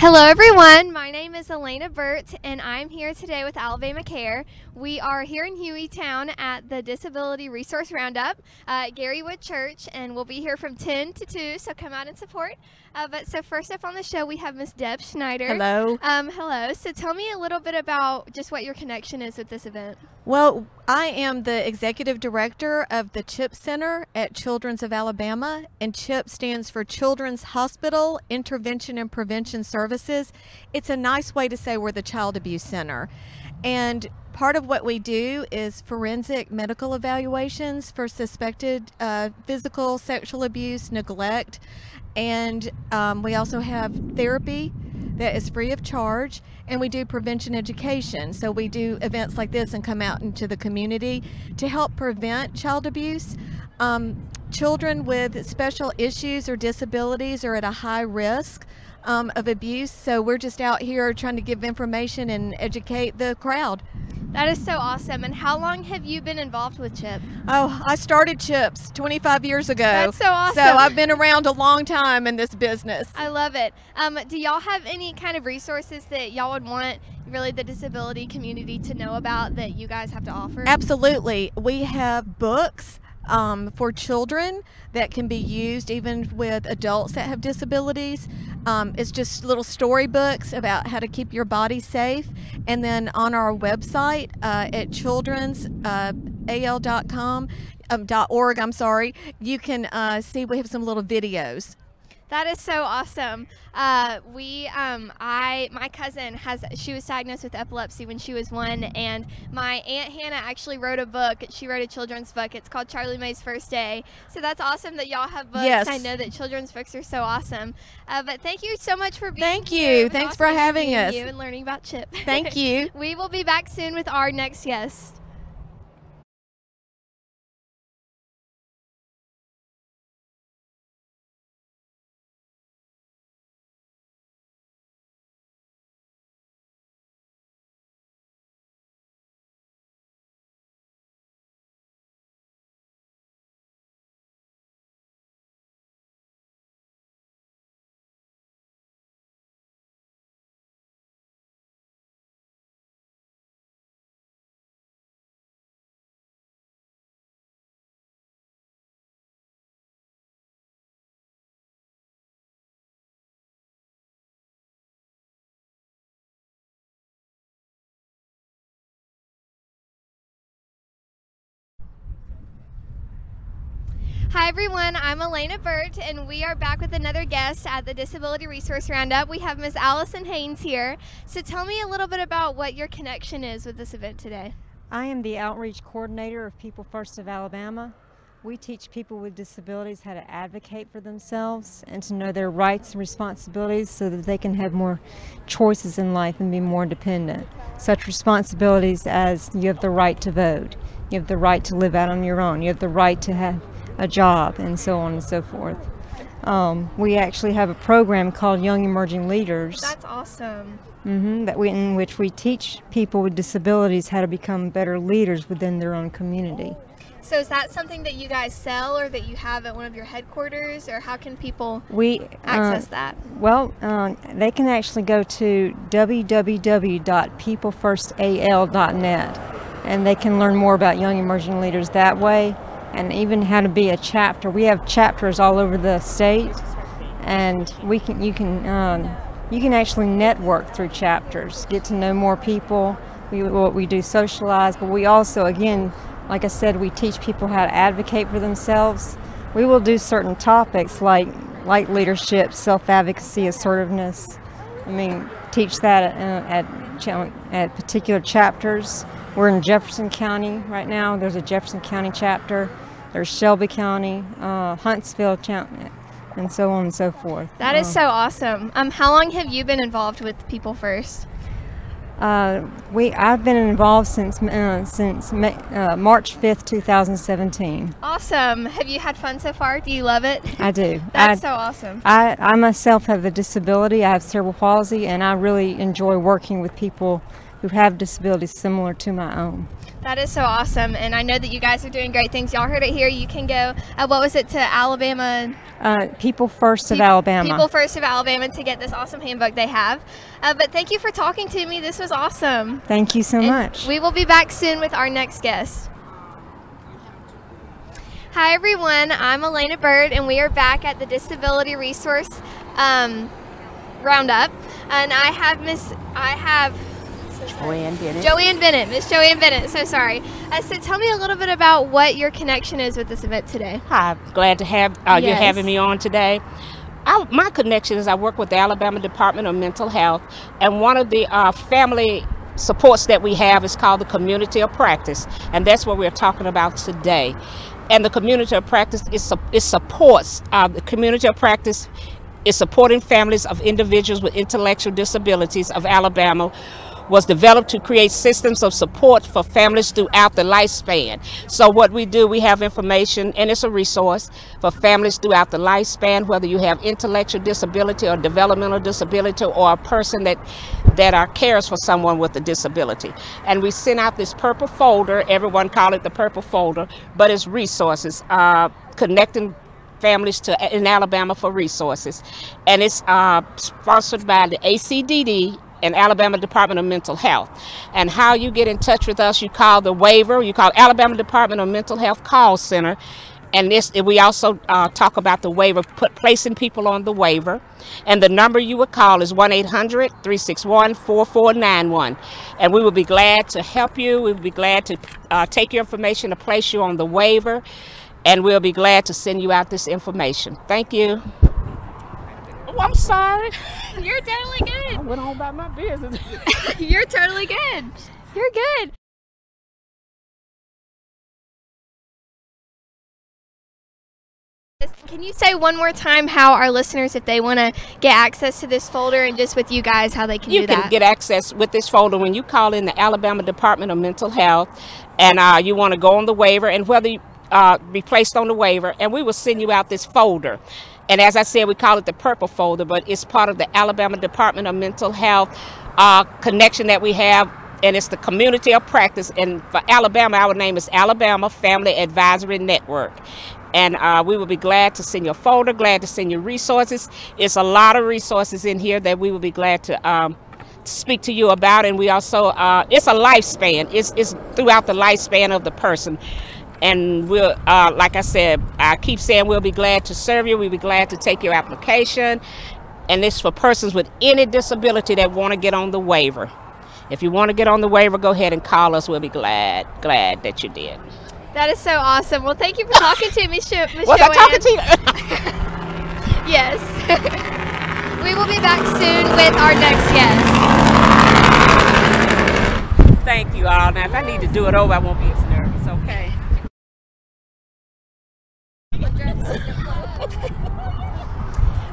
Hello everyone, my name is Elena Burt and I'm here today with Alabama Care. We are here in Hueytown at the Disability Resource Roundup at Garywood Church, and we'll be here from 10 to 2, so come out and support. But so first up on the show we have Ms. Deb Schneider. Hello. Hello, so tell me a little bit about just what your connection is with this event. Well, I am the Executive Director of the CHIP Center at Children's of Alabama, and CHIP stands for Children's Hospital Intervention and Prevention Services. It's a nice way to say we're the Child Abuse Center. And part of what we do is forensic medical evaluations for suspected physical, sexual abuse, neglect, and we also have therapy that is free of charge, and we do prevention education. So we do events like this and come out into the community to help prevent child abuse. Children with special issues or disabilities are at a high risk of abuse, so we're just out here trying to give information and educate the crowd. That is so awesome. And how long have you been involved with CHIP? Oh, I started CHIPS 25 years ago. That's so awesome. So I've been around a long time in this business. I love it. Do y'all have any kind of resources that y'all would want really the disability community to know about that you guys have to offer? Absolutely. We have books for children that can be used even with adults that have disabilities. It's just little storybooks about how to keep your body safe. And then on our website at childrensal.org, you can see we have some little videos. That is so awesome. My cousin she was diagnosed with epilepsy when she was 1, and my Aunt Hannah actually wrote a book. She wrote a children's book. It's called Charlie May's First Day. So that's awesome that y'all have books. Yes. I know that children's books are so awesome. But thank you so much for being here. Thank you. Thanks for having us. You and learning about CHIP. Thank you. We will be back soon with our next guest. Hi everyone, I'm Elena Burt, and we are back with another guest at the Disability Resource Roundup. We have Ms. Allison Haynes here. So tell me a little bit about what your connection is with this event today. I am the outreach coordinator of People First of Alabama. We teach people with disabilities how to advocate for themselves and to know their rights and responsibilities so that they can have more choices in life and be more independent. Such responsibilities as you have the right to vote, you have the right to live out on your own, you have the right to have a job, and so on and so forth. We actually have a program called Young Emerging Leaders. That's awesome. In which we teach people with disabilities how to become better leaders within their own community. So is that something that you guys sell or that you have at one of your headquarters, or how can people access that? Well, they can actually go to www.peoplefirstal.net and they can learn more about Young Emerging Leaders that way. And even how to be a chapter. We have chapters all over the state, and you can actually network through chapters, get to know more people. We do socialize, but we also, again, like I said, we teach people how to advocate for themselves. We will do certain topics like leadership, self-advocacy, assertiveness. I mean, teach that at particular chapters. We're in Jefferson County right now. There's a Jefferson County chapter. There's Shelby County, Huntsville County, and so on and so forth. That is so awesome. How long have you been involved with People First? I've been involved since March 5th, 2017. Awesome. Have you had fun so far? Do you love it? I do. That's so awesome. I myself have a disability. I have cerebral palsy, and I really enjoy working with people who have disabilities similar to my own. That is so awesome, and I know that you guys are doing great things. Y'all heard it here. You can go, what was it, to Alabama? People First of Alabama. People First of Alabama to get this awesome handbook they have. But thank you for talking to me. This was awesome. Thank you so much. We will be back soon with our next guest. Hi, everyone. I'm Elena Burt, and we are back at the Disability Resource Roundup, and I have Joanne Bennett. Miss Joanne Bennett, so sorry. So tell me a little bit about what your connection is with this event today. Hi, glad to have you having me on today. My connection is I work with the Alabama Department of Mental Health, and one of the family supports that we have is called the Community of Practice, and that's what we're talking about today. And the Community of Practice is supporting families of individuals with intellectual disabilities of Alabama, was developed to create systems of support for families throughout the lifespan. So what we do, we have information, and it's a resource for families throughout the lifespan, whether you have intellectual disability or developmental disability or a person that cares for someone with a disability. And we send out this purple folder, everyone call it the purple folder, but it's resources, connecting families in Alabama for resources. And it's sponsored by the ACDD and Alabama Department of Mental Health. And how you get in touch with us, you call the waiver, you call Alabama Department of Mental Health Call Center. And we also talk about the waiver, placing people on the waiver. And the number you would call is 1-800-361-4491. And we will be glad to help you. We'll be glad to take your information to place you on the waiver. And we'll be glad to send you out this information. Thank you. I'm sorry. You're totally good. I went on about my business. You're totally good. You're good. Can you say one more time how our listeners, if they want to get access to this folder and just with you guys, how they can do that? You can get access with this folder when you call in the Alabama Department of Mental Health and you want to go on the waiver and whether you be placed on the waiver, and we will send you out this folder. And as I said, we call it the purple folder, but it's part of the Alabama Department of Mental Health connection that we have, and it's the Community of Practice. And for Alabama, our name is Alabama Family Advisory Network. And we will be glad to send you a folder, glad to send you resources. It's a lot of resources in here that we will be glad to speak to you about. And we also, it's a lifespan. It's throughout the lifespan of the person. And we'll, like I said, I keep saying we'll be glad to serve you. We'll be glad to take your application. And it's for persons with any disability that want to get on the waiver. If you want to get on the waiver, go ahead and call us. We'll be glad that you did. That is so awesome. Well, thank you for talking to me, Miss Joanne. Was I talking to you? Yes. We will be back soon with our next guest. Thank you all. Now, if I need to do it over, I won't be as nervous, okay?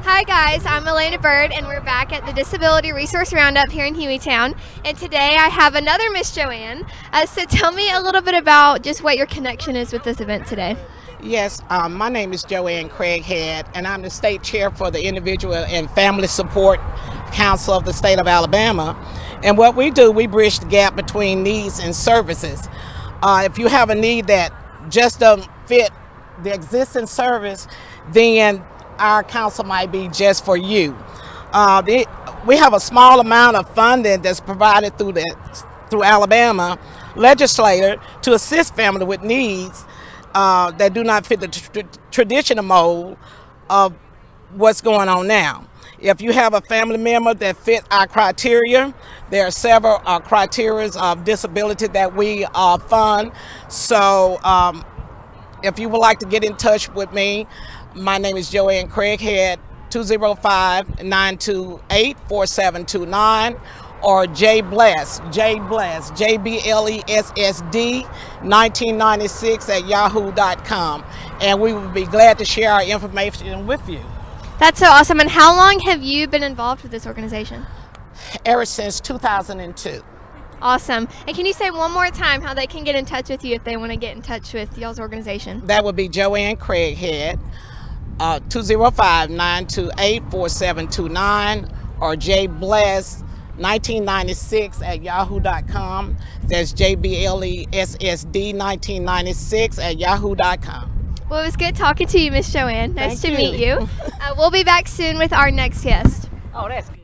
Hi guys, I'm Elena Burt and we're back at the Disability Resource Roundup here in Hueytown, and today I have another Miss Joanne. So tell me a little bit about just what your connection is with this event today. Yes, my name is Joanne Craighead and I'm the state chair for the Individual and Family Support Council of the State of Alabama, and what we do, we bridge the gap between needs and services. If you have a need that just doesn't fit the existing service, then our council might be just for you. We have a small amount of funding that's provided through Alabama legislature to assist family with needs that do not fit the traditional mold of what's going on now. If you have a family member that fit our criteria, there are several criteria of disability that we fund. So if you would like to get in touch with me, my name is Joanne Craighead, 205-928-4729, or J Bless, JBLESSD 1996 at yahoo.com. And we will be glad to share our information with you. That's so awesome. And how long have you been involved with this organization? Ever since 2002. Awesome. And can you say one more time how they can get in touch with you if they want to get in touch with y'all's organization? That would be Joanne Craighead, 205-928-4729, or J Bless 1996@yahoo.com. That's JBLESSD1996@yahoo.com. Well, it was good talking to you, Miss Joanne. Nice to meet you. We'll be back soon with our next guest. Oh, that's good.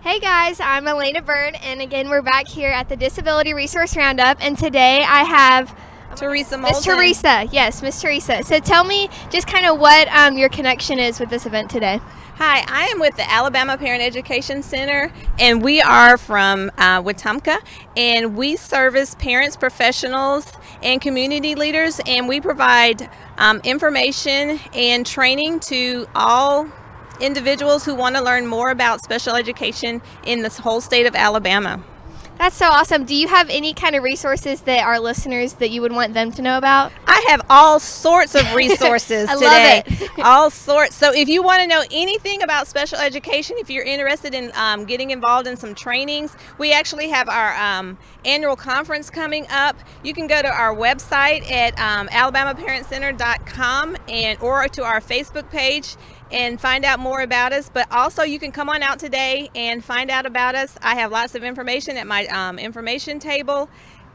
Hey guys, I'm Elena Burt, and again we're back here at the Disability Resource Roundup, and today I have Teresa Mulden. Miss Teresa, yes, Miss Teresa. So tell me just kind of what your connection is with this event today. Hi, I am with the Alabama Parent Education Center, and we are from Wetumpka, and we service parents, professionals, and community leaders, and we provide information and training to all individuals who want to learn more about special education in this whole state of Alabama. That's so awesome. Do you have any kind of resources that our listeners that you would want them to know about? I have all sorts of resources today. I love it. All sorts. So if you want to know anything about special education, if you're interested in getting involved in some trainings, we actually have our annual conference coming up. You can go to our website at alabamaparentcenter.com and or to our Facebook page and find out more about us, but also you can come on out today and find out about us. I have lots of information at my information table,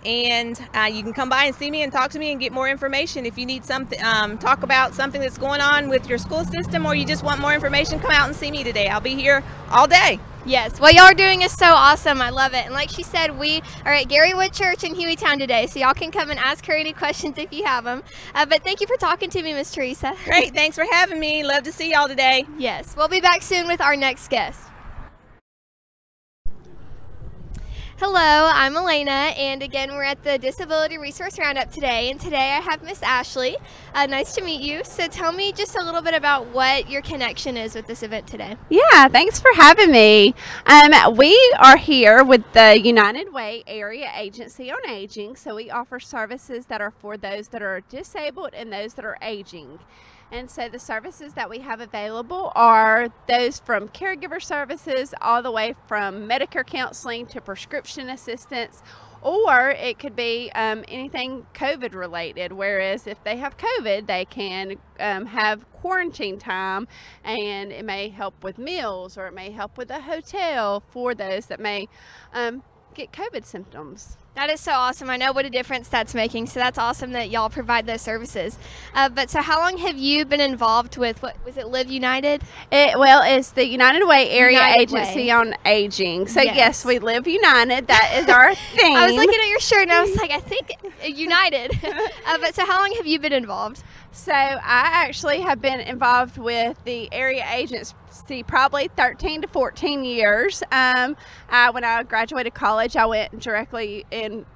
and you can come by and see me and talk to me and get more information. If you need something, talk about something that's going on with your school system, or you just want more information, come out and see me today. I'll be here all day. Yes, what y'all are doing is so awesome. I love it. And like she said, we are at Garywood Church in Hueytown today, so y'all can come and ask her any questions if you have them. But thank you for talking to me, Miss Teresa. Great, thanks for having me. Love to see y'all today. Yes, we'll be back soon with our next guest. Hello, I'm Elena, and again we're at the Disability Resource Roundup today, and today I have Miss Ashley. Nice to meet you. So tell me just a little bit about what your connection is with this event today. Yeah, thanks for having me. We are here with the United Way Area Agency on Aging, so we offer services that are for those that are disabled and those that are aging. And so the services that we have available are those from caregiver services all the way from Medicare counseling to prescription assistance, or it could be anything COVID related, whereas if they have COVID, they can have quarantine time, and it may help with meals, or it may help with a hotel for those that may get COVID symptoms. That is so awesome. I know what a difference that's making, so that's awesome that y'all provide those services. But so how long have you been involved with, what was it, Live United? It's the United Way Area Agency on Aging. So yes, we Live United. That is our thing. I was looking at your shirt and I was like, I think United. But so how long have you been involved? So I actually have been involved with the area agency probably 13 to 14 years. When I graduated college, I went directly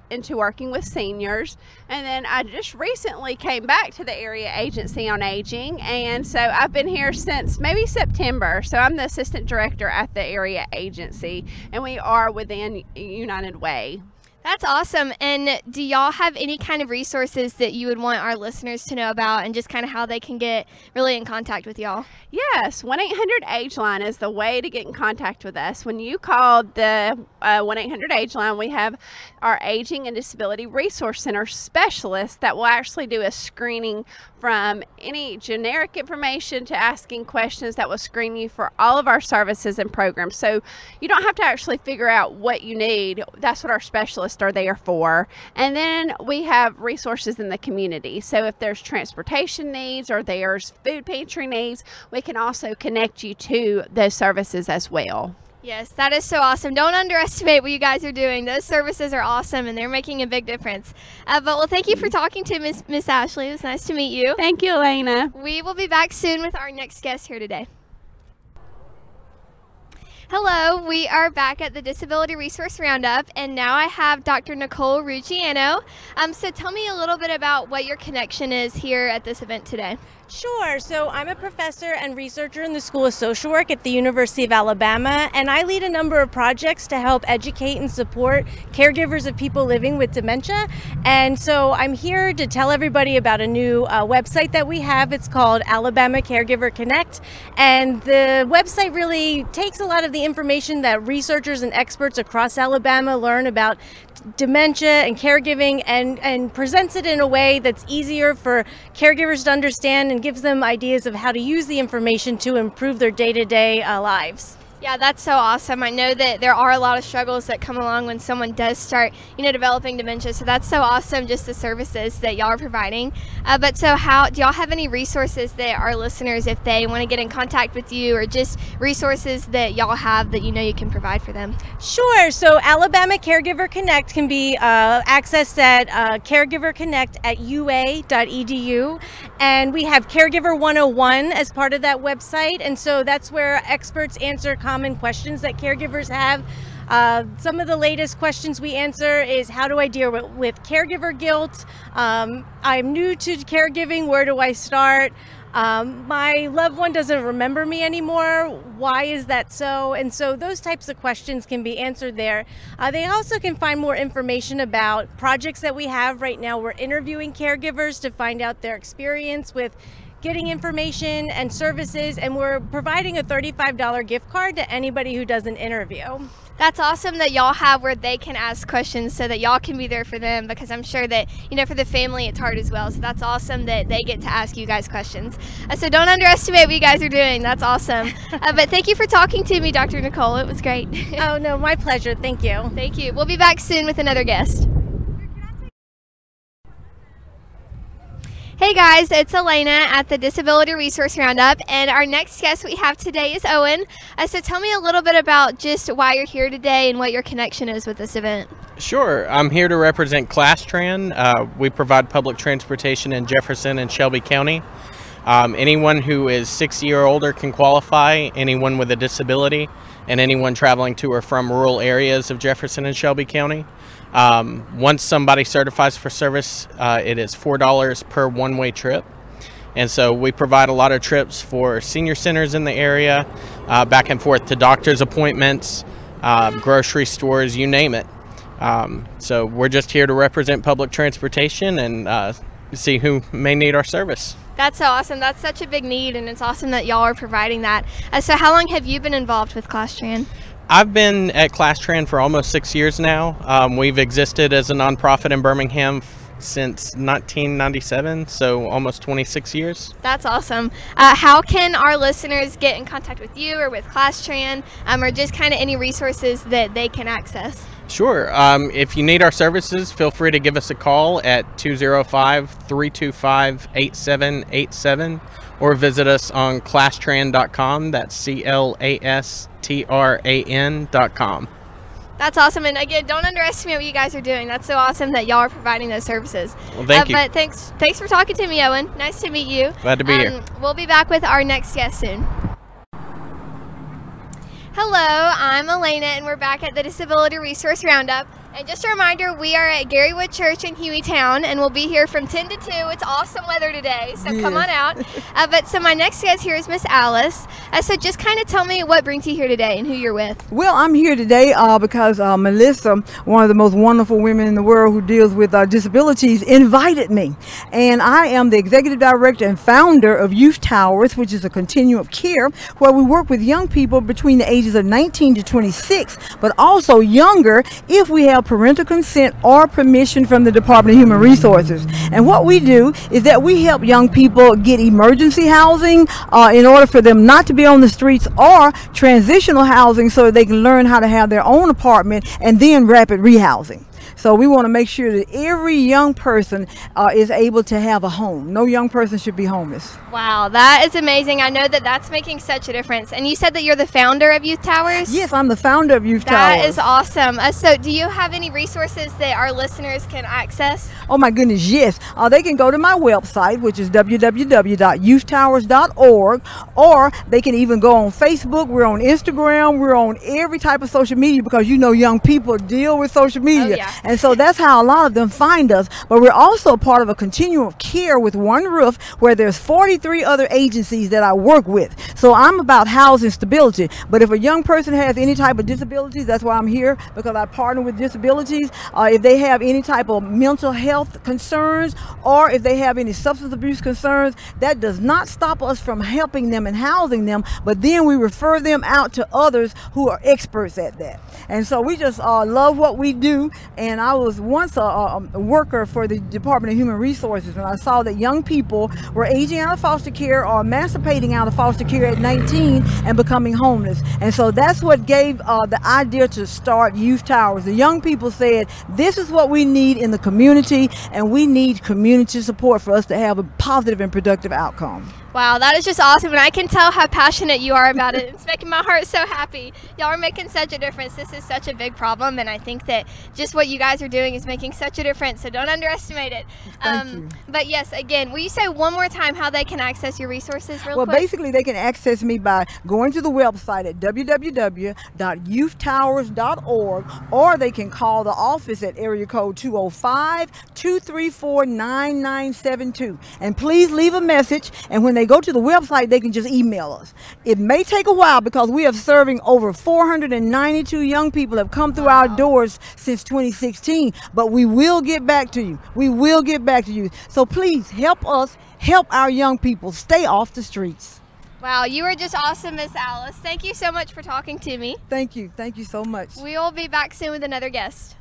into working with seniors, and then I just recently came back to the Area Agency on Aging, and so I've been here since maybe September. So I'm the assistant director at the area agency, and we are within United Way. That's awesome. And do y'all have any kind of resources that you would want our listeners to know about, and just kind of how they can get really in contact with y'all? Yes, 1-800-AGE-LINE is the way to get in contact with us. When you call the 1-800-AGE-LINE, we have our Aging and Disability Resource Center specialist that will actually do a screening from any generic information to asking questions that will screen you for all of our services and programs. So you don't have to actually figure out what you need. That's what our specialists are there for. And then we have resources in the community, so if there's transportation needs or there's food pantry needs, we can also connect you to those services as well. Yes, that is so awesome. Don't underestimate what you guys are doing. Those services are awesome, and they're making a big difference. But thank you for talking to Miss Ashley. It was nice to meet you. Thank you, Elena. We will be back soon with our next guest here today. Hello, we are back at the Disability Resource Roundup, and now I have Dr. Nicole Ruggiano. So tell me a little bit about what your connection is here at this event today. Sure, so I'm a professor and researcher in the School of Social Work at the University of Alabama, and I lead a number of projects to help educate and support caregivers of people living with dementia. And so I'm here to tell everybody about a new website that we have. It's called Alabama Caregiver Connect, and the website really takes a lot of the information that researchers and experts across Alabama learn about dementia and caregiving, and presents it in a way that's easier for caregivers to understand and gives them ideas of how to use the information to improve their day-to-day lives. Yeah, that's so awesome. I know that there are a lot of struggles that come along when someone does start, developing dementia. So that's so awesome, just the services that y'all are providing. But so how, do y'all have any resources that our listeners, if they want to get in contact with you, or just resources that y'all have that you can provide for them? Sure. So Alabama Caregiver Connect can be accessed at caregiverconnect@uA.edu. And we have Caregiver 101 as part of that website. And so that's where experts answer common questions that caregivers have. Some of the latest questions we answer is, how do I deal with caregiver guilt? I'm new to caregiving, where do I start? My loved one doesn't remember me anymore, why is that so? And so those types of questions can be answered there. They also can find more information about projects that we have right now. We're interviewing caregivers to find out their experience with getting information and services, and we're providing a $35 gift card to anybody who does an interview. That's awesome that y'all have where they can ask questions so that y'all can be there for them, because I'm sure that, for the family it's hard as well. So that's awesome that they get to ask you guys questions. So don't underestimate what you guys are doing. That's awesome. But thank you for talking to me, Dr. Nicole. It was great. Oh, no, my pleasure. Thank you. Thank you. We'll be back soon with another guest. Hey guys, it's Elena at the Disability Resource Roundup, and our next guest we have today is Owen. So tell me a little bit about just why you're here today and what your connection is with this event. Sure, I'm here to represent CLASTRAN. We provide public transportation in Jefferson and Shelby County. Anyone who is 60 or older can qualify, anyone with a disability, and anyone traveling to or from rural areas of Jefferson and Shelby County. Once somebody certifies for service, it is $4 per one-way trip. And so we provide a lot of trips for senior centers in the area, back and forth to doctor's appointments, grocery stores, you name it. So we're just here to represent public transportation and see who may need our service. That's so awesome. That's such a big need, and it's awesome that y'all are providing that. So how long have you been involved with CLASTRAN? I've been at CLASTRAN for almost 6 years now. We've existed as a nonprofit in Birmingham since 1997, so almost 26 years. That's awesome. How can our listeners get in contact with you or with CLASTRAN, or just kind of any resources that they can access? Sure. If you need our services, feel free to give us a call at 205-325-8787, or visit us on CLASTRAN.com. That's CLASTRAN.com. That's awesome. And again, don't underestimate what you guys are doing. That's so awesome that y'all are providing those services. Well, thank you. But thanks for talking to me, Owen. Nice to meet you. Glad to be here. We'll be back with our next guest soon. Hello, I'm Elena, and we're back at the Disability Resource Roundup. And just a reminder, we are at Garywood Church in Hueytown, and we'll be here from 10 to 2. It's awesome weather today, so yes. Come on out. But so my next guest here is Miss Alice. So just kind of tell me what brings you here today and who you're with. Well, I'm here today because Melissa, one of the most wonderful women in the world who deals with disabilities, invited me. And I am the executive director and founder of Youth Towers, which is a continuum of care where we work with young people between the ages of 19 to 26, but also younger if we have parental consent or permission from the Department of Human Resources. And what we do is that we help young people get emergency housing in order for them not to be on the streets, or transitional housing so they can learn how to have their own apartment, and then rapid rehousing. So we want to make sure that every young person is able to have a home. No young person should be homeless. Wow, that is amazing. I know that that's making such a difference. And you said that you're the founder of Youth Towers? Yes, I'm the founder of Youth Towers. That is awesome. So do you have any resources that our listeners can access? Oh my goodness, yes. They can go to my website, which is www.youthtowers.org, or they can even go on Facebook. We're on Instagram. We're on every type of social media, because young people deal with social media. Oh, yeah. And so that's how a lot of them find us. But we're also part of a continuum of care with one roof, where there's 43 other agencies that I work with. So I'm about housing stability. But if a young person has any type of disabilities, that's why I'm here, because I partner with disabilities. If they have any type of mental health concerns, or if they have any substance abuse concerns, that does not stop us from helping them and housing them. But then we refer them out to others who are experts at that. And so we just love what we do. And and I was once a worker for the Department of Human Resources, and I saw that young people were aging out of foster care or emancipating out of foster care at 19 and becoming homeless. And so that's what gave the idea to start Youth Towers. The young people said, this is what we need in the community, and we need community support for us to have a positive and productive outcome. Wow, that is just awesome, and I can tell how passionate you are about it. It's making my heart so happy. Y'all are making such a difference. This is such a big problem, and I think that just what you guys are doing is making such a difference, so don't underestimate it. Thank you. But yes, again, will you say one more time how they can access your resources real quick? Well, basically, they can access me by going to the website at www.youthtowers.org, or they can call the office at area code 205-234-9972. And please leave a message, and when they go to the website, they can just email us. It may take a while because we are serving over 492 young people have come through our doors since 2016, but we will get back to you. We will get back to you. So please help us help our young people stay off the streets. Wow, you are just awesome, Miss Alice. Thank you so much for talking to me. Thank you. Thank you so much. We will be back soon with another guest.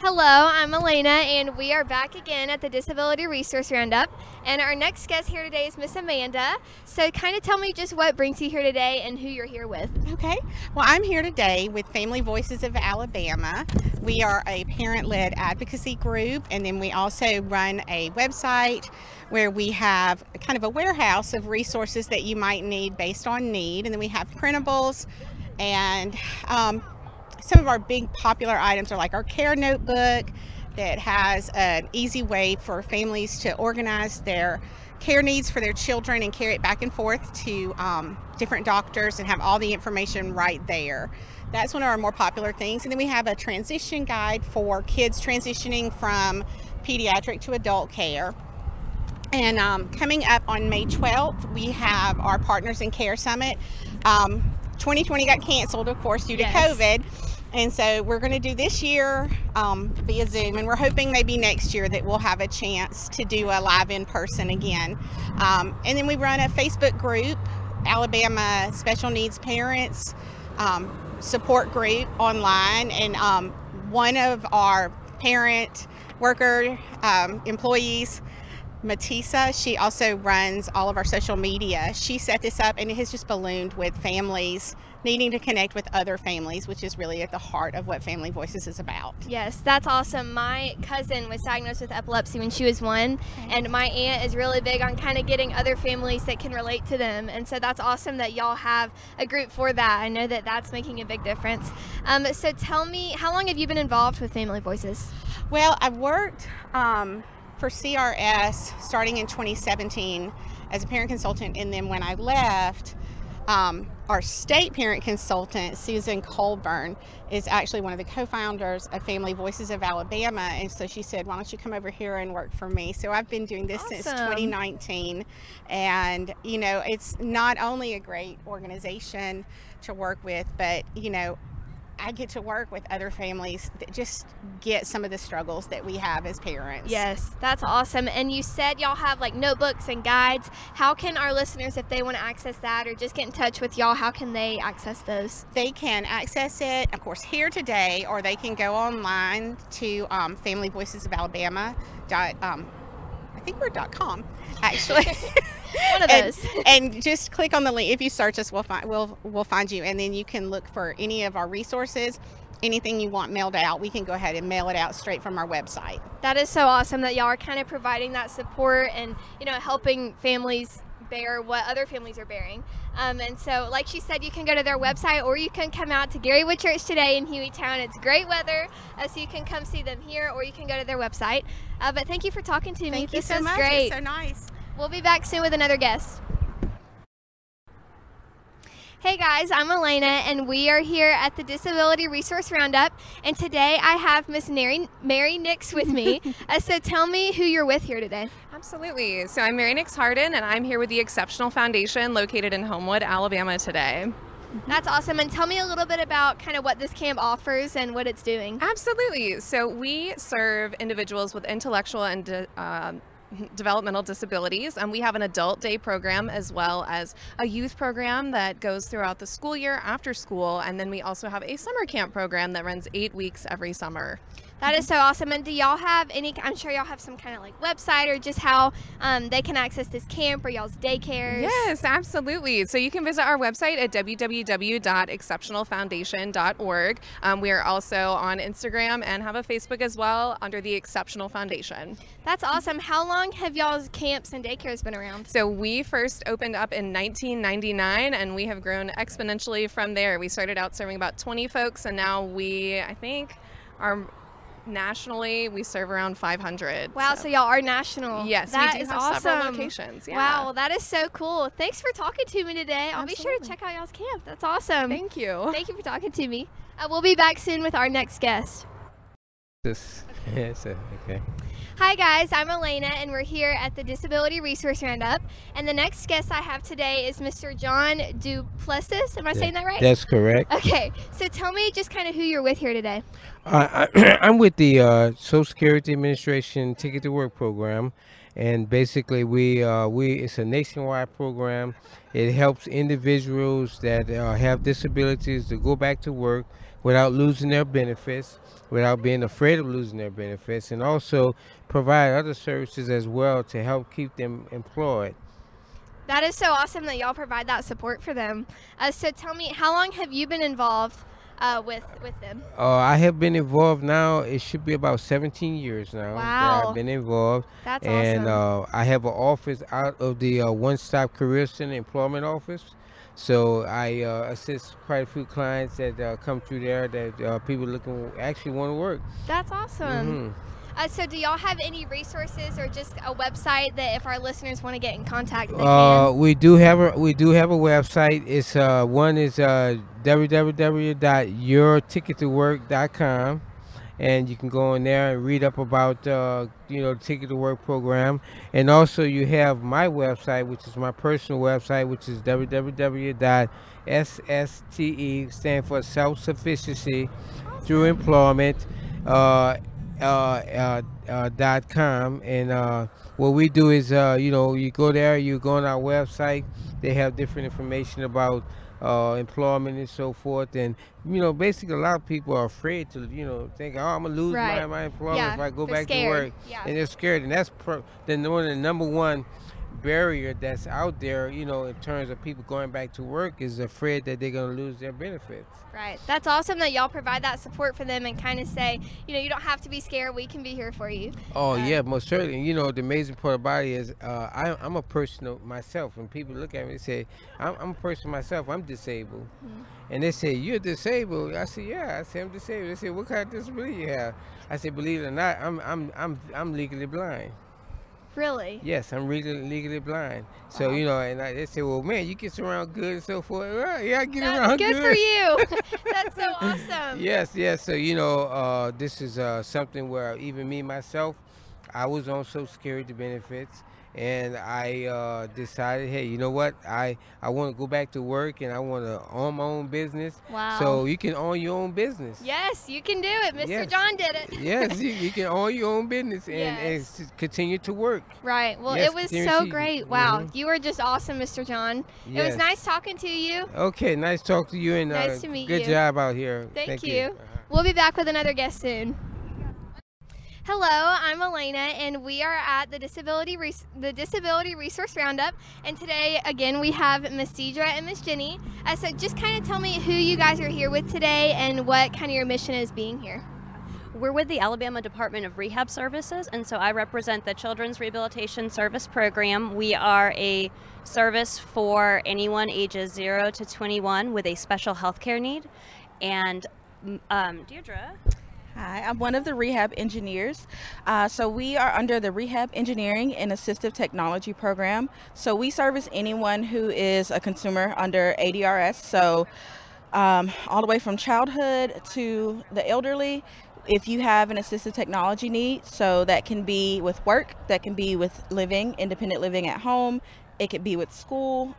Hello, I'm Elena, and we are back again at the Disability Resource Roundup. And our next guest here today is Miss Amanda. So kind of tell me just what brings you here today and who you're here with. Okay. Well, I'm here today with Family Voices of Alabama. We are a parent-led advocacy group, and then we also run a website where we have kind of a warehouse of resources that you might need based on need. And then we have printables, and some of our big popular items are like our care notebook that has an easy way for families to organize their care needs for their children and carry it back and forth to different doctors and have all the information right there. That's one of our more popular things. And then we have a transition guide for kids transitioning from pediatric to adult care. And coming up on May 12th, we have our Partners in Care Summit. 2020 got canceled, of course, due to COVID. And so we're going to do this year via Zoom, and we're hoping maybe next year that we'll have a chance to do a live in person again. And then we run a Facebook group, Alabama Special Needs Parents Support Group online. And one of our parent worker employees, Matisa, she also runs all of our social media. She set this up, and it has just ballooned with families needing to connect with other families, which is really at the heart of what Family Voices is about. Yes, that's awesome. My cousin was diagnosed with epilepsy when she was 1, and my aunt is really big on kind of getting other families that can relate to them, and so that's awesome that y'all have a group for that. I know that that's making a big difference. So tell me, how long have you been involved with Family Voices? Well, I've worked for CRS starting in 2017 as a parent consultant, and then when I left, our state parent consultant, Susan Colburn, is actually one of the co-founders of Family Voices of Alabama, and so she said, why don't you come over here and work for me? So I've been doing this since 2019, and you know, it's not only a great organization to work with, but you know, I get to work with other families that just get some of the struggles that we have as parents. Yes, that's awesome. And you said y'all have like notebooks and guides. How can our listeners, if they want to access that or just get in touch with y'all, how can they access those? They can access it, of course, here today, or they can go online to familyvoicesofalabama.com. I think we're .com, actually. One of those. And just click on the link. If you search us, we'll find you. And then you can look for any of our resources. Anything you want mailed out, we can go ahead and mail it out straight from our website. That is so awesome that y'all are kind of providing that support and, you know, helping families bear what other families are bearing. And so, like she said, you can go to their website, or you can come out to Garywood Church today in Hueytown. It's great weather, so you can come see them here, or you can go to their website. But thank you for talking to me. Thank you so much. Great. It's so nice. We'll be back soon with another guest. Hey guys, I'm Elena, and we are here at the Disability Resource Roundup, and today I have Miss Mary Nix with me. So tell me who you're with here today. Absolutely. So I'm Mary Nix Harden, and I'm here with the Exceptional Foundation located in Homewood, Alabama today. That's awesome. And tell me a little bit about kind of what this camp offers and what it's doing. Absolutely. So we serve individuals with intellectual and developmental disabilities. We have an adult day program as well as a youth program that goes throughout the school year after school, and then we also have a summer camp program that runs 8 weeks every summer. That is so awesome. And do y'all have any, I'm sure y'all have some kind of like website or just how they can access this camp or y'all's daycares? Yes, absolutely. So you can visit our website at www.exceptionalfoundation.org. We are also on Instagram and have a Facebook as well under the Exceptional Foundation. That's awesome. How long have y'all's camps and daycares been around? So we first opened up in 1999 and we have grown exponentially from there. We started out serving about 20 folks and now we, I think, are nationally we serve around 500. Wow, so y'all are national. Yes, that we do have awesome. Several locations. Yeah. Wow, well, that is so cool. Thanks for talking to me today. I'll be sure to check out y'all's camp. That's awesome. Thank you. Thank you for talking to me. We'll be back soon with our next guest. Okay. Hi guys, I'm Elena and we're here at the Disability Resource Roundup, and the next guest I have today is Mr. John Duplessis. Am I saying that right? That's correct. Okay, so tell me just kind of who you're with here today. I'm with the Social Security Administration Ticket to Work program, and basically it's a nationwide program. It helps individuals that have disabilities to go back to work without losing their benefits, without being afraid of losing their benefits, and also provide other services as well to help keep them employed. That is so awesome that y'all provide that support for them. So tell me, how long have you been involved with them? I have been involved now, it should be about 17 years now. Wow. That I've been involved. That's awesome. And I have an office out of the One Stop Career Center Employment Office. So I assist quite a few clients that come through there that people looking actually want to work. That's awesome. Mm-hmm. So do y'all have any resources or just a website that if our listeners want to get in contact, they can? We do have a website. It's one is www.yourtickettowork.com, and you can go in there and read up about the Ticket to Work program. And also you have my website, which is my personal website, which is www.sste, stand for self-sufficiency through employment, .com. And what we do is you go there, you go on our website, they have different information about employment and so forth. And basically a lot of people are afraid to think, oh, I'm gonna lose my employment if I go back to work. And they're scared, and that's the number one barrier that's out there in terms of people going back to work, is afraid that they're going to lose their benefits. Right. That's awesome that y'all provide that support for them and kind of say, you don't have to be scared, we can be here for you. Yeah, most certainly. The amazing part about it is I'm a person myself, and people look at me and say, I'm a person myself, I'm disabled. Mm-hmm. And they say, you're disabled? I say, yeah, I'm disabled. They say, what kind of disability you have? I say, believe it or not, I'm legally blind. Really? Yes, I'm legally blind. So, wow. And they say, well, man, you get around good and so forth. Well, yeah, I get around good. Good for you. That's so awesome. Yes. So, this is something where even me, myself, I was on Social Security benefits, and I decided, hey, you know what? I want to go back to work, and I want to own my own business. Wow. So you can own your own business. Yes, you can do it. Mr. John did it. Yes, you can own your own business and continue to work. Right. Well, it was so great. Wow. Mm-hmm. You were just awesome, Mr. John. Yes. It was nice talking to you. Okay, nice talking to you. And nice to meet you. Good job out here. Thank you. Uh-huh. We'll be back with another guest soon. Hello, I'm Elena, and we are at the Disability Resource Roundup, and today, again, we have Ms. Deidre and Ms. Jenny. So just kind of tell me who you guys are here with today and what kind of your mission is being here. We're with the Alabama Department of Rehab Services, and so I represent the Children's Rehabilitation Service Program. We are a service for anyone ages 0 to 21 with a special health care need, and Deirdre. Hi, I'm one of the rehab engineers. So we are under the Rehab Engineering and Assistive Technology program. So we service anyone who is a consumer under ADRS. So all the way from childhood to the elderly, if you have an assistive technology need. So that can be with work, that can be with living, independent living at home. It could be with school.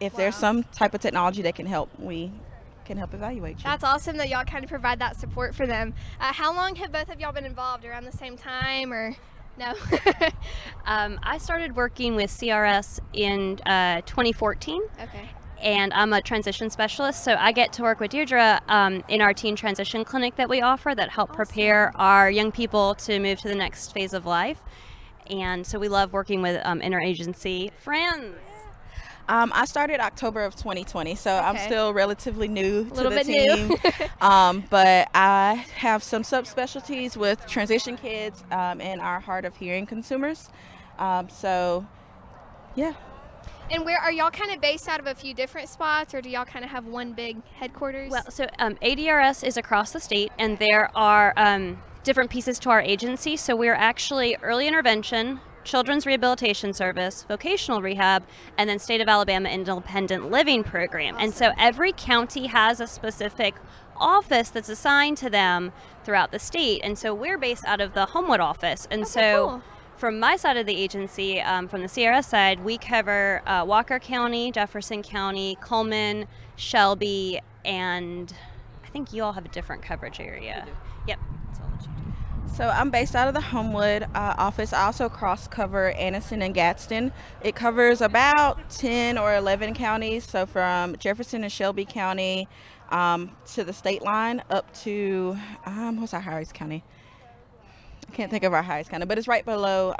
There's some type of technology that can help, we can help evaluate you. That's awesome that y'all kind of provide that support for them. How long have both of y'all been involved? Around the same time, or? No. I started working with CRS in 2014. Okay. And I'm a transition specialist, so I get to work with Deidre in our teen transition clinic that we offer that help prepare our young people to move to the next phase of life. And so we love working with interagency friends. I started October of 2020, so I'm still relatively new to the team. But I have some subspecialties with transition kids and our hard of hearing consumers. And where are y'all kind of based out of a few different spots, or do y'all kind of have one big headquarters? Well, so ADRS is across the state, and there are different pieces to our agency. So we're actually early intervention, Children's Rehabilitation Service, vocational rehab, and then State of Alabama Independent Living Program. Awesome. And so every county has a specific office that's assigned to them throughout the state. And so we're based out of the Homewood office. And from my side of the agency, from the CRS side, we cover Walker County, Jefferson County, Coleman, Shelby, and I think you all have a different coverage area. Yep. So I'm based out of the Homewood office. I also cross-cover Anniston and Gadsden. It covers about 10 or 11 counties, so from Jefferson and Shelby County to the state line up to, what's our highest county? I can't think of our highest county, but it's right below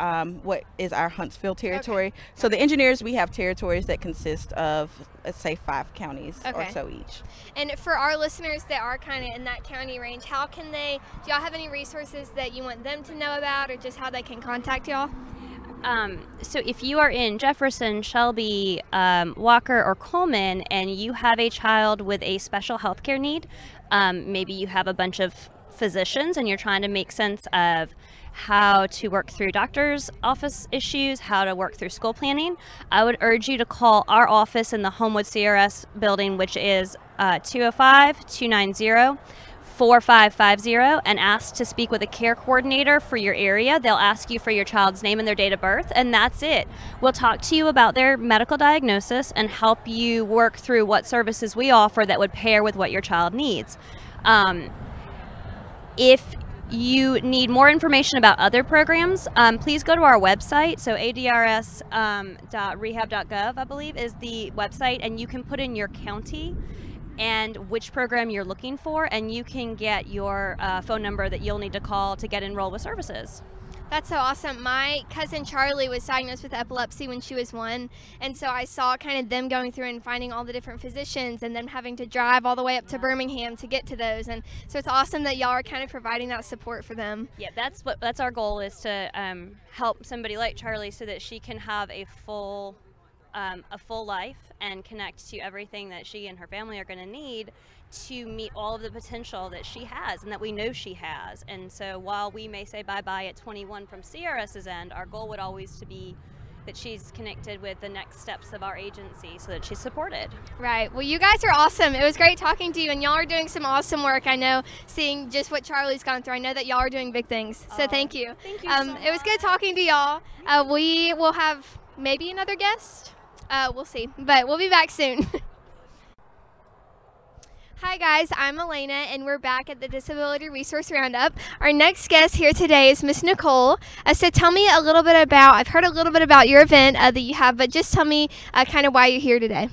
what is our Huntsville territory. Okay. So the engineers, we have territories that consist of, let's say, 5 counties or so each. And for our listeners that are kind of in that county range, how can they, do y'all have any resources that you want them to know about, or just how they can contact y'all? So if you are in Jefferson, Shelby, Walker, or Coleman, and you have a child with a special health care need, maybe you have a bunch of physicians and you're trying to make sense of how to work through doctor's office issues, how to work through school planning, I would urge you to call our office in the Homewood CRS building, which is 205-290-4550, and ask to speak with a care coordinator for your area. They'll ask you for your child's name and their date of birth, and that's it. We'll talk to you about their medical diagnosis and help you work through what services we offer that would pair with what your child needs. If you need more information about other programs, please go to our website. So adrs.rehab.gov, I believe, is the website, and you can put in your county and which program you're looking for, and you can get your phone number that you'll need to call to get enrolled with services. That's so awesome. My cousin Charlie was diagnosed with epilepsy when she was 1, and so I saw kind of them going through and finding all the different physicians and them having to drive all the way up to Birmingham to get to those, and so it's awesome that y'all are kind of providing that support for them. Yeah, that's our goal, is to help somebody like Charlie so that she can have a full life and connect to everything that she and her family are going to need to meet all of the potential that she has and that we know she has. And so while we may say bye-bye at 21 from CRS's end, our goal would always to be that she's connected with the next steps of our agency so that she's supported. Right. Well, you guys are awesome. It was great talking to you, and y'all are doing some awesome work. I know, seeing just what Charlie's gone through, I know that y'all are doing big things. So thank you. Thank you so much. It was good talking to y'all. We will have maybe another guest. We'll see, but we'll be back soon. Hi guys, I'm Elena, and we're back at the Disability Resource Roundup. Our next guest here today is Miss Nicole. So tell me a little bit about, I've heard a little bit about your event that you have, but just tell me kind of why you're here today.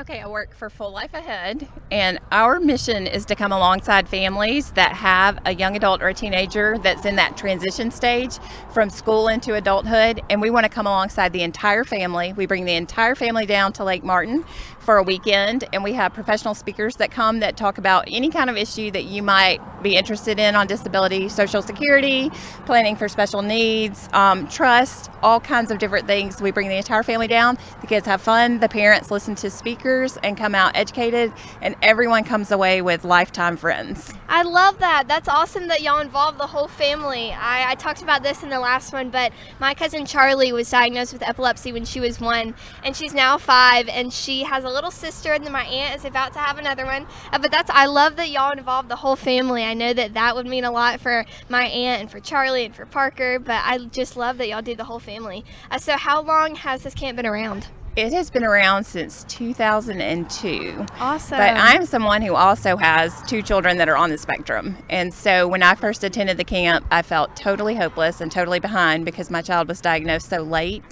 Okay, I work for Full Life Ahead, and our mission is to come alongside families that have a young adult or a teenager that's in that transition stage from school into adulthood, and we want to come alongside the entire family. We bring the entire family down to Lake Martin for a weekend, and we have professional speakers that come that talk about any kind of issue that you might be interested in on disability, Social Security, planning for special needs, trust, all kinds of different things. We bring the entire family down, the kids have fun, the parents listen to speakers and come out educated, and everyone comes away with lifetime friends. I love that. That's awesome that y'all involve the whole family. I talked about this in the last one, but my cousin Charlie was diagnosed with epilepsy when she was 1, and she's now 5, and she has a little sister, and then my aunt is about to have another one, but I love that y'all involved the whole family. I know that would mean a lot for my aunt and for Charlie and for Parker, but I just love that y'all do the whole family. So how long has this camp been around? It has been around since 2002. Awesome. But I'm someone who also has two children that are on the spectrum. And so when I first attended the camp, I felt totally hopeless and totally behind because my child was diagnosed so late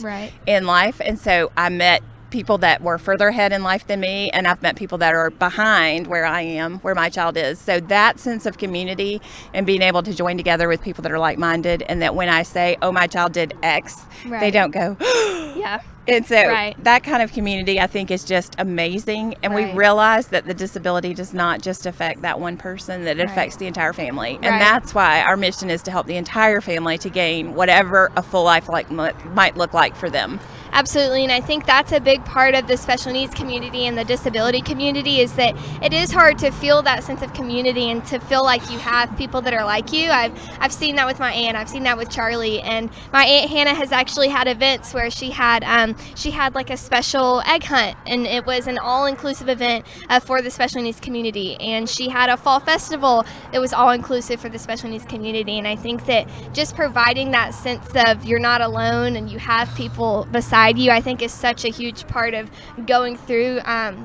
in life. And so I met people that were further ahead in life than me, and I've met people that are behind where I am, where my child is. So that sense of community and being able to join together with people that are like-minded, and that when I say, oh, my child did X, they don't go, yeah. And so that kind of community, I think, is just amazing. And we realize that the disability does not just affect that one person, that it affects the entire family. And that's why our mission is to help the entire family to gain whatever a full life like might look like for them. Absolutely, and I think that's a big part of the special needs community and the disability community, is that it is hard to feel that sense of community and to feel like you have people that are like you. I've seen that with my aunt. I've seen that with Charlie, and my aunt Hannah has actually had events where she had like a special egg hunt, and it was an all-inclusive event for the special needs community, and she had a fall festival that was all-inclusive for the special needs community. And I think that just providing that sense of you're not alone and you have people beside you, I think, is such a huge part of going through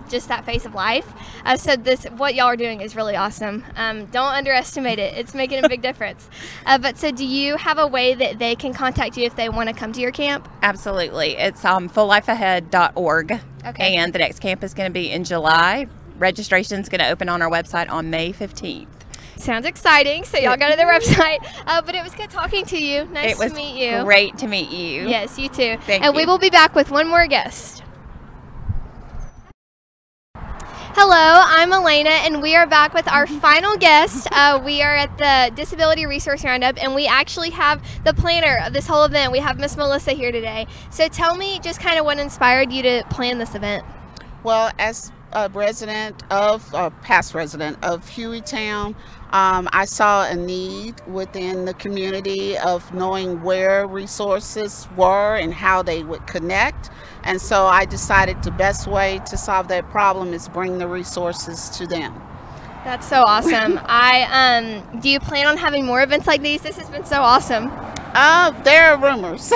just that phase of life. So what y'all are doing is really awesome. Don't underestimate it. It's making a big difference. But so do you have a way that they can contact you if they want to come to your camp? Absolutely. It's fulllifeahead.org. Okay. And the next camp is going to be in July. Registration is going to open on our website on May 15th. Sounds exciting. So y'all go to their website. But it was good talking to you. Nice to meet you. It was great to meet you. Yes, you too. Thank you. And we will be back with one more guest. Hello, I'm Elena, and we are back with our final guest. We are at the Disability Resource Roundup, and we actually have the planner of this whole event. We have Miss Melissa here today. So tell me just kind of what inspired you to plan this event. Well, as a past resident of Hueytown, I saw a need within the community of knowing where resources were and how they would connect. And so I decided the best way to solve that problem is bring the resources to them. That's so awesome. Do you plan on having more events like these? This has been so awesome. There are rumors.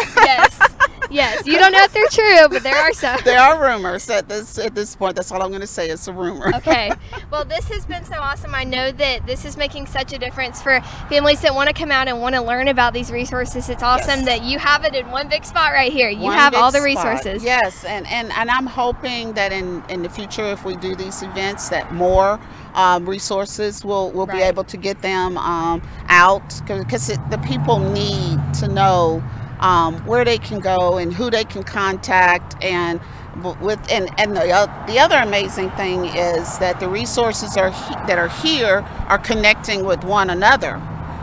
Yes, you don't know if they're true, but there are some. There are rumors at this point. That's all I'm going to say. It's a rumor. Okay. Well, this has been so awesome. I know that this is making such a difference for families that want to come out and want to learn about these resources. It's awesome that you have it in one big spot right here. You have all the resources. Yes, and I'm hoping that in the future, if we do these events, that more resources will be able to get them out, because the people need to know where they can go and who they can contact, and the other amazing thing is that the resources that are here are connecting with one another.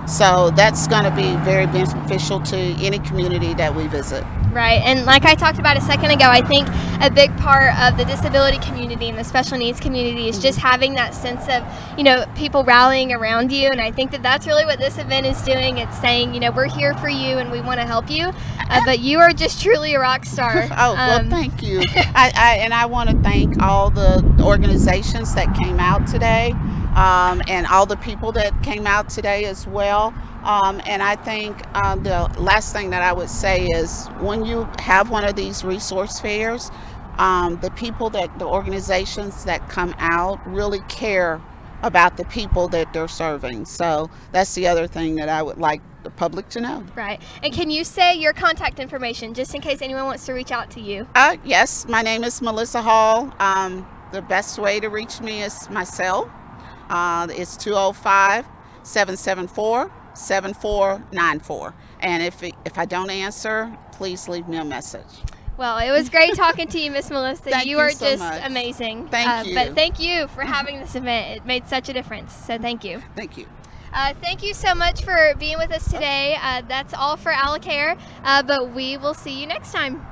So that's going to be very beneficial to any community that we visit. Right, and like I talked about a second ago, I think a big part of the disability community and the special needs community is just having that sense of, people rallying around you. And I think that that's really what this event is doing. It's saying, we're here for you and we want to help you. But you are just truly a rock star. Oh, well, thank you. I want to thank all the organizations that came out today. And all the people that came out today as well. And I think the last thing that I would say is, when you have one of these resource fairs, the organizations that come out really care about the people that they're serving. So that's the other thing that I would like the public to know. Right. And can you say your contact information, just in case anyone wants to reach out to you? Yes, my name is Melissa Hall. The best way to reach me is my cell. It's 205-774-7494. And if I don't answer, please leave me a message. Well, it was great talking to you, Miss Melissa. Thank you so much. Amazing. Thank you. But thank you for having this event. It made such a difference. So thank you. Thank you. Thank you so much for being with us today. That's all for Alacare, but we will see you next time.